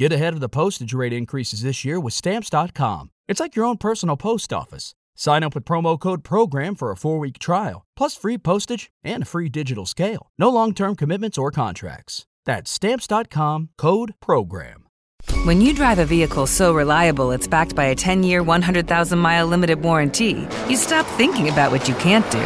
Get ahead of the postage rate increases this year with Stamps.com. It's like your own personal post office. Sign up with promo code PROGRAM for a 4-week trial, plus free postage and a free digital scale. No long-term commitments or contracts. That's Stamps.com, code PROGRAM. When you drive a vehicle so reliable it's backed by a 10-year, 100,000-mile limited warranty, you stop thinking about what you can't do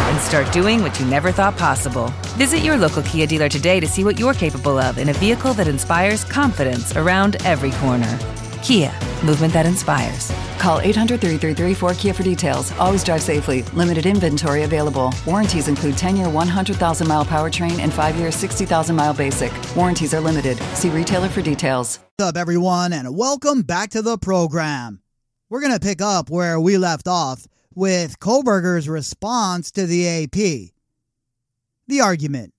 and start doing what you never thought possible. Visit your local Kia dealer today to see what you're capable of in a vehicle that inspires confidence around every corner. Kia, movement that inspires. Call 800-333-4KIA for details. Always drive safely. Limited inventory available. Warranties include 10-year, 100,000-mile powertrain and 5-year, 60,000-mile basic. Warranties are limited. See retailer for details. What's up, everyone, and welcome back to the program. We're going to pick up where we left off with Kohberger's response to the AP. The argument.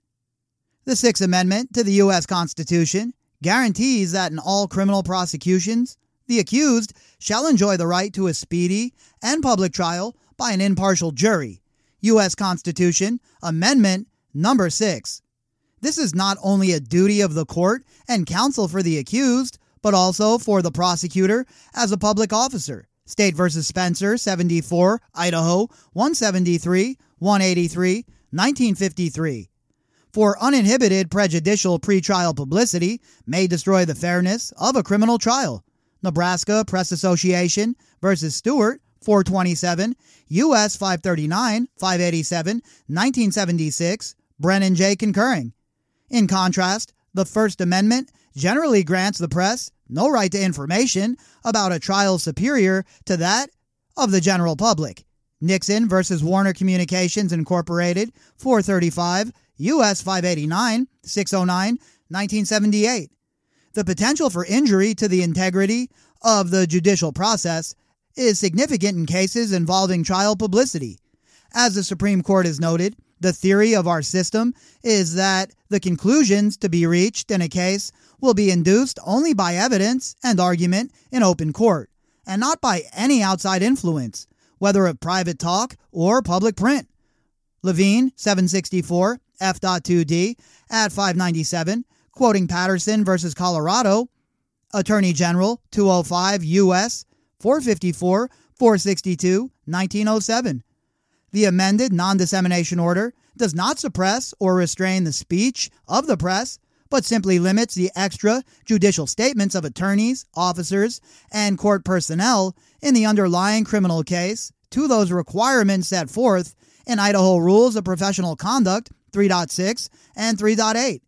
The Sixth Amendment to the U.S. Constitution guarantees that in all criminal prosecutions, the accused shall enjoy the right to a speedy and public trial by an impartial jury. U.S. Constitution, Amendment Number 6. This is not only a duty of the court and counsel for the accused, but also for the prosecutor as a public officer. State v. Spencer, 74, Idaho, 173, 183, 1953. For uninhibited prejudicial pretrial publicity may destroy the fairness of a criminal trial. Nebraska Press Association v. Stewart, 427, U.S. 539, 587, 1976, Brennan J. concurring. In contrast, the First Amendment generally grants the press no right to information about a trial superior to that of the general public. Nixon v. Warner Communications, Incorporated, 435, U.S. 589, 609, 1978. The potential for injury to the integrity of the judicial process is significant in cases involving trial publicity. As the Supreme Court has noted, the theory of our system is that the conclusions to be reached in a case will be induced only by evidence and argument in open court, and not by any outside influence, whether of private talk or public print. Levine, 764, F.2d at 597, quoting Patterson versus Colorado, Attorney General 205 U.S. 454 462 1907. The amended non-dissemination order does not suppress or restrain the speech of the press, but simply limits the extra judicial statements of attorneys, officers, and court personnel in the underlying criminal case to those requirements set forth in Idaho Rules of Professional Conduct 3.6 and 3.8.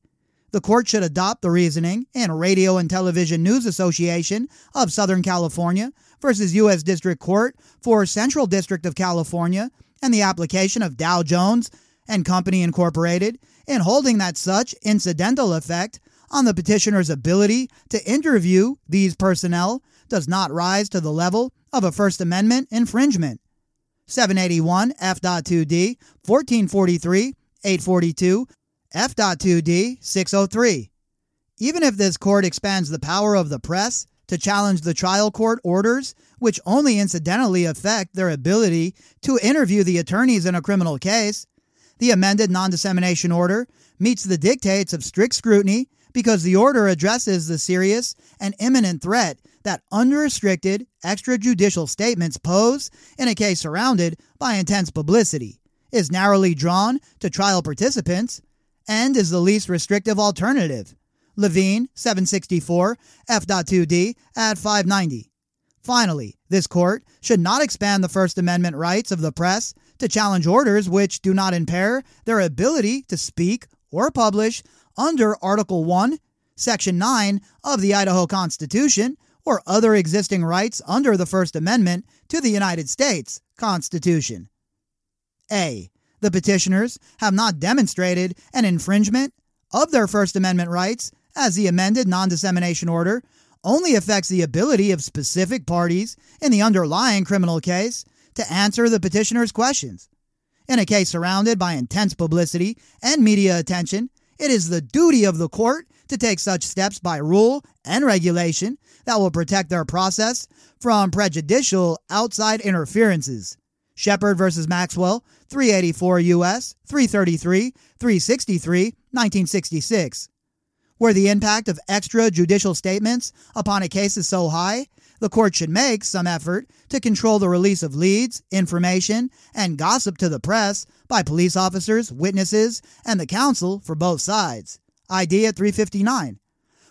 The court should adopt the reasoning in Radio and Television News Association of Southern California versus U.S. District Court for Central District of California and the application of Dow Jones and Company, Incorporated in holding that such incidental effect on the petitioner's ability to interview these personnel does not rise to the level of a First Amendment infringement. 781 F.2d 1443 842, F.2d 603. Even if this court expands the power of the press to challenge the trial court orders, which only incidentally affect their ability to interview the attorneys in a criminal case, the amended non-dissemination order meets the dictates of strict scrutiny because the order addresses the serious and imminent threat that unrestricted extrajudicial statements pose in a case surrounded by intense publicity, is narrowly drawn to trial participants, and is the least restrictive alternative. Levine, 764, F.2d at 590. Finally, this court should not expand the First Amendment rights of the press to challenge orders which do not impair their ability to speak or publish under Article 1, Section 9 of the Idaho Constitution or other existing rights under the First Amendment to the United States Constitution. A. The petitioners have not demonstrated an infringement of their First Amendment rights as the amended non-dissemination order only affects the ability of specific parties in the underlying criminal case to answer the petitioner's questions. In a case surrounded by intense publicity and media attention, it is the duty of the court to take such steps by rule and regulation that will protect their process from prejudicial outside interferences. Shepard v. Maxwell, 384 U.S., 333, 363, 1966. where the impact of extrajudicial statements upon a case is so high, the court should make some effort to control the release of leads, information, and gossip to the press by police officers, witnesses, and the counsel for both sides. Idea 359.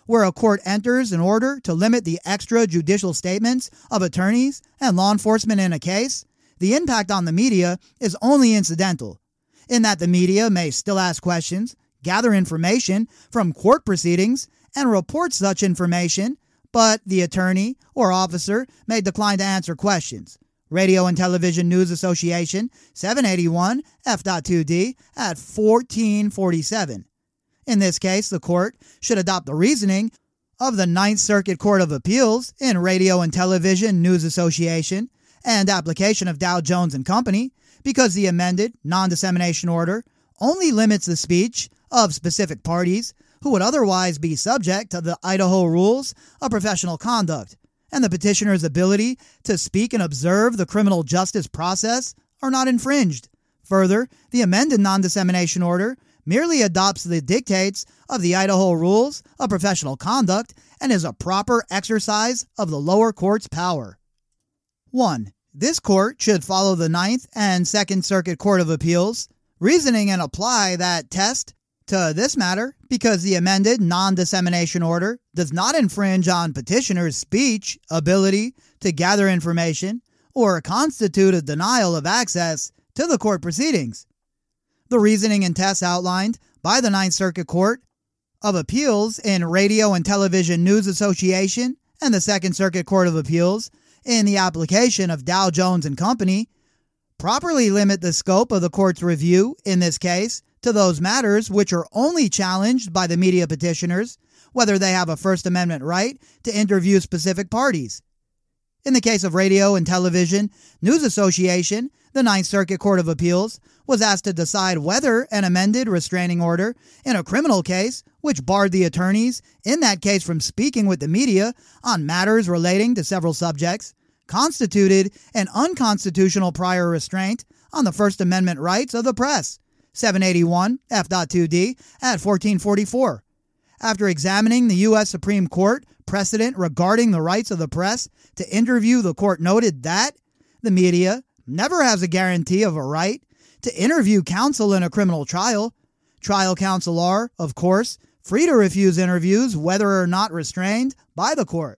Where a court enters an order to limit the extrajudicial statements of attorneys and law enforcement in a case, the impact on the media is only incidental, in that the media may still ask questions, gather information from court proceedings, and report such information, but the attorney or officer may decline to answer questions. Radio and Television News Association, 781 F.2d at 1447. In this case, the court should adopt the reasoning of the Ninth Circuit Court of Appeals in Radio and Television News Association and application of Dow Jones and Company, because the amended non-dissemination order only limits the speech of specific parties who would otherwise be subject to the Idaho rules of professional conduct, and the petitioner's ability to speak and observe the criminal justice process are not infringed. Further, the amended non-dissemination order merely adopts the dictates of the Idaho rules of professional conduct and is a proper exercise of the lower court's power. 1. This court should follow the Ninth and Second Circuit Court of Appeals reasoning and apply that test to this matter, because the amended non-dissemination order does not infringe on petitioner's speech, ability to gather information, or constitute a denial of access to the court proceedings. The reasoning and tests outlined by the Ninth Circuit Court of Appeals in Radio and Television News Association and the Second Circuit Court of Appeals in the application of Dow Jones and Company properly limit the scope of the court's review in this case to those matters which are only challenged by the media petitioners, whether they have a First Amendment right to interview specific parties. In the case of Radio and Television News Association, the Ninth Circuit Court of Appeals was asked to decide whether an amended restraining order in a criminal case, which barred the attorneys in that case from speaking with the media on matters relating to several subjects, constituted an unconstitutional prior restraint on the First Amendment rights of the press, 781 F.2d at 1444. After examining the U.S. Supreme Court precedent regarding the rights of the press to interview, the court noted that the media never has a guarantee of a right to interview counsel in a criminal trial. Trial counsel are, of course, free to refuse interviews whether or not restrained by the court.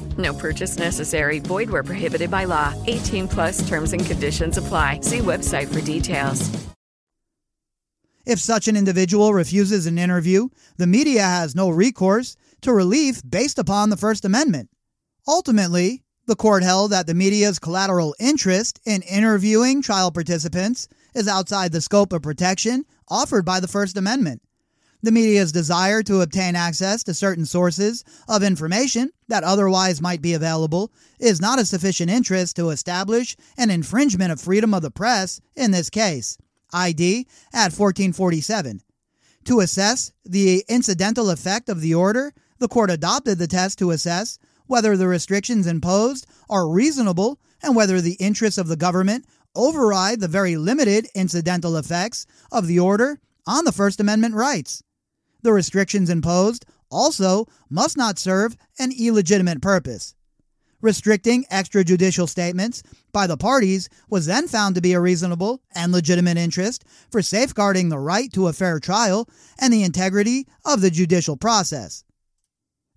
No purchase necessary. Void where prohibited by law. 18 plus terms and conditions apply. See website for details. If such an individual refuses an interview, the media has no recourse to relief based upon the First Amendment. Ultimately, the court held that the media's collateral interest in interviewing trial participants is outside the scope of protection offered by the First Amendment. The media's desire to obtain access to certain sources of information that otherwise might be available is not a sufficient interest to establish an infringement of freedom of the press in this case. ID at 1447. To assess the incidental effect of the order, the court adopted the test to assess whether the restrictions imposed are reasonable and whether the interests of the government override the very limited incidental effects of the order on the First Amendment rights. The restrictions imposed also must not serve an illegitimate purpose. Restricting extrajudicial statements by the parties was then found to be a reasonable and legitimate interest for safeguarding the right to a fair trial and the integrity of the judicial process.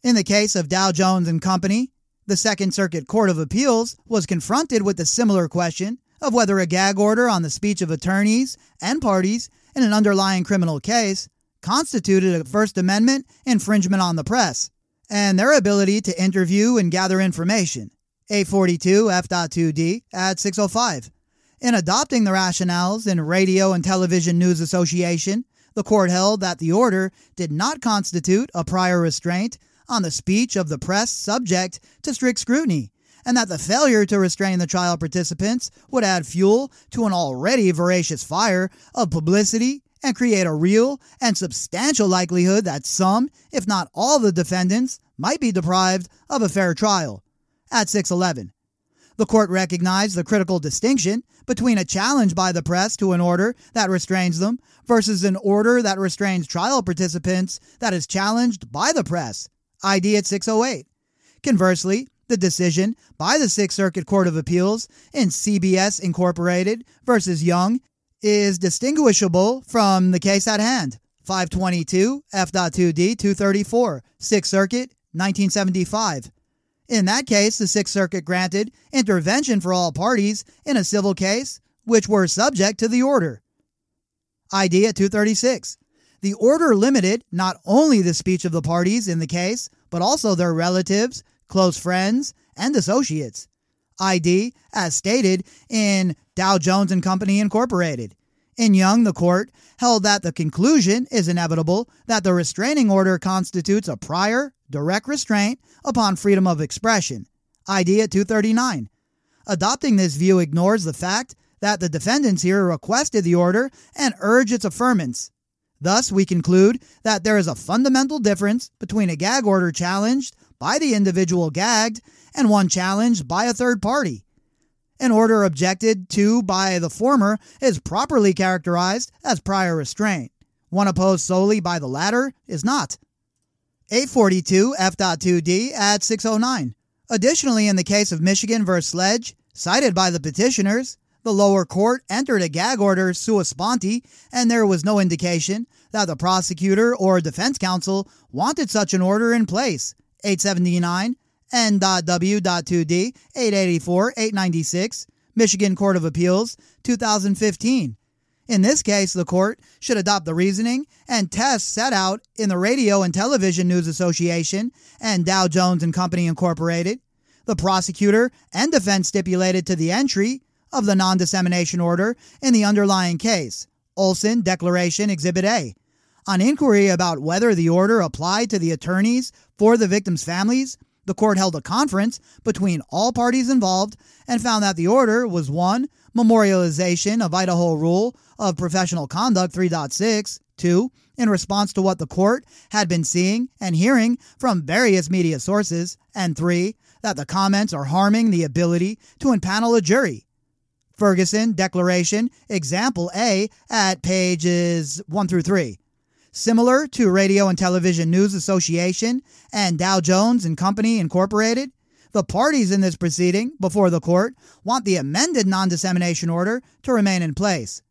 In the case of Dow Jones and Company, The Second Circuit Court of Appeals was confronted with a similar question of whether a gag order on the speech of attorneys and parties in an underlying criminal case constituted a First Amendment infringement on the press and their ability to interview and gather information, 842 F.2d at 605. In adopting the rationales in Radio and Television News Association, the court held that the order did not constitute a prior restraint on the speech of the press subject to strict scrutiny, and that the failure to restrain the trial participants would add fuel to an already voracious fire of publicity and create a real and substantial likelihood that some, if not all, the defendants might be deprived of a fair trial, at 611. The court recognized the critical distinction between a challenge by the press to an order that restrains them versus an order that restrains trial participants that is challenged by the press, ID at 608. Conversely, the decision by the Sixth Circuit Court of Appeals in CBS Incorporated versus Young is distinguishable from the case at hand, 522 F.2d 234, Sixth Circuit, 1975. In that case, the Sixth Circuit granted intervention for all parties in a civil case which were subject to the order, ID at 236. The order limited not only the speech of the parties in the case, but also their relatives, close friends, and associates, ID as stated in Dow Jones and Company Incorporated. In Young, the court held that the conclusion is inevitable that the restraining order constitutes a prior direct restraint upon freedom of expression, ID at 239. Adopting this view ignores the fact that the defendants here requested the order and urged its affirmance. Thus, we conclude that there is a fundamental difference between a gag order challenged by the individual gagged and one challenged by a third party. An order objected to by the former is properly characterized as prior restraint. One opposed solely by the latter is not. 842 F.2d at 609. Additionally, in the case of Michigan v. Sledge, cited by the petitioners, the lower court entered a gag order sua sponte, and there was no indication that the prosecutor or defense counsel wanted such an order in place, 879, N.W.2d, 884, 896, Michigan Court of Appeals, 2015. In this case, the court should adopt the reasoning and test set out in the Radio and Television News Association and Dow Jones and Company Incorporated. The prosecutor and defense stipulated to the entry of the non-dissemination order in the underlying case, Olson Declaration Exhibit A. On inquiry about whether the order applied to the attorneys for the victims' families, the court held a conference between all parties involved and found that the order was 1. Memorialization of Idaho Rule of Professional Conduct 3.6, 2. In response to what the court had been seeing and hearing from various media sources, and 3. That the comments are harming the ability to empanel a jury. Ferguson Declaration, Example A at pages 1 through 3. Similar to Radio and Television News Association and Dow Jones and Company Incorporated, the parties in this proceeding before the court want the amended non-dissemination order to remain in place.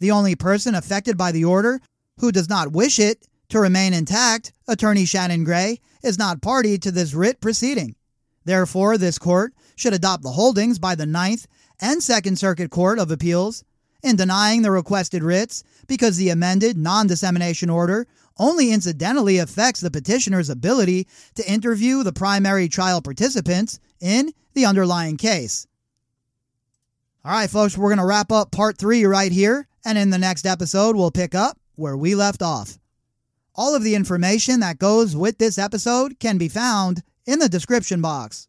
The only person affected by the order who does not wish it to remain intact, Attorney Shannon Gray, is not party to this writ proceeding. Therefore, this court should adopt the holdings by the Ninth and Second Circuit Court of Appeals in denying the requested writs because the amended non-dissemination order only incidentally affects the petitioner's ability to interview the primary trial participants in the underlying case. All right, folks, we're going to wrap up part 3 right here, and in the next episode, we'll pick up where we left off. All of the information that goes with this episode can be found in the description box.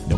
No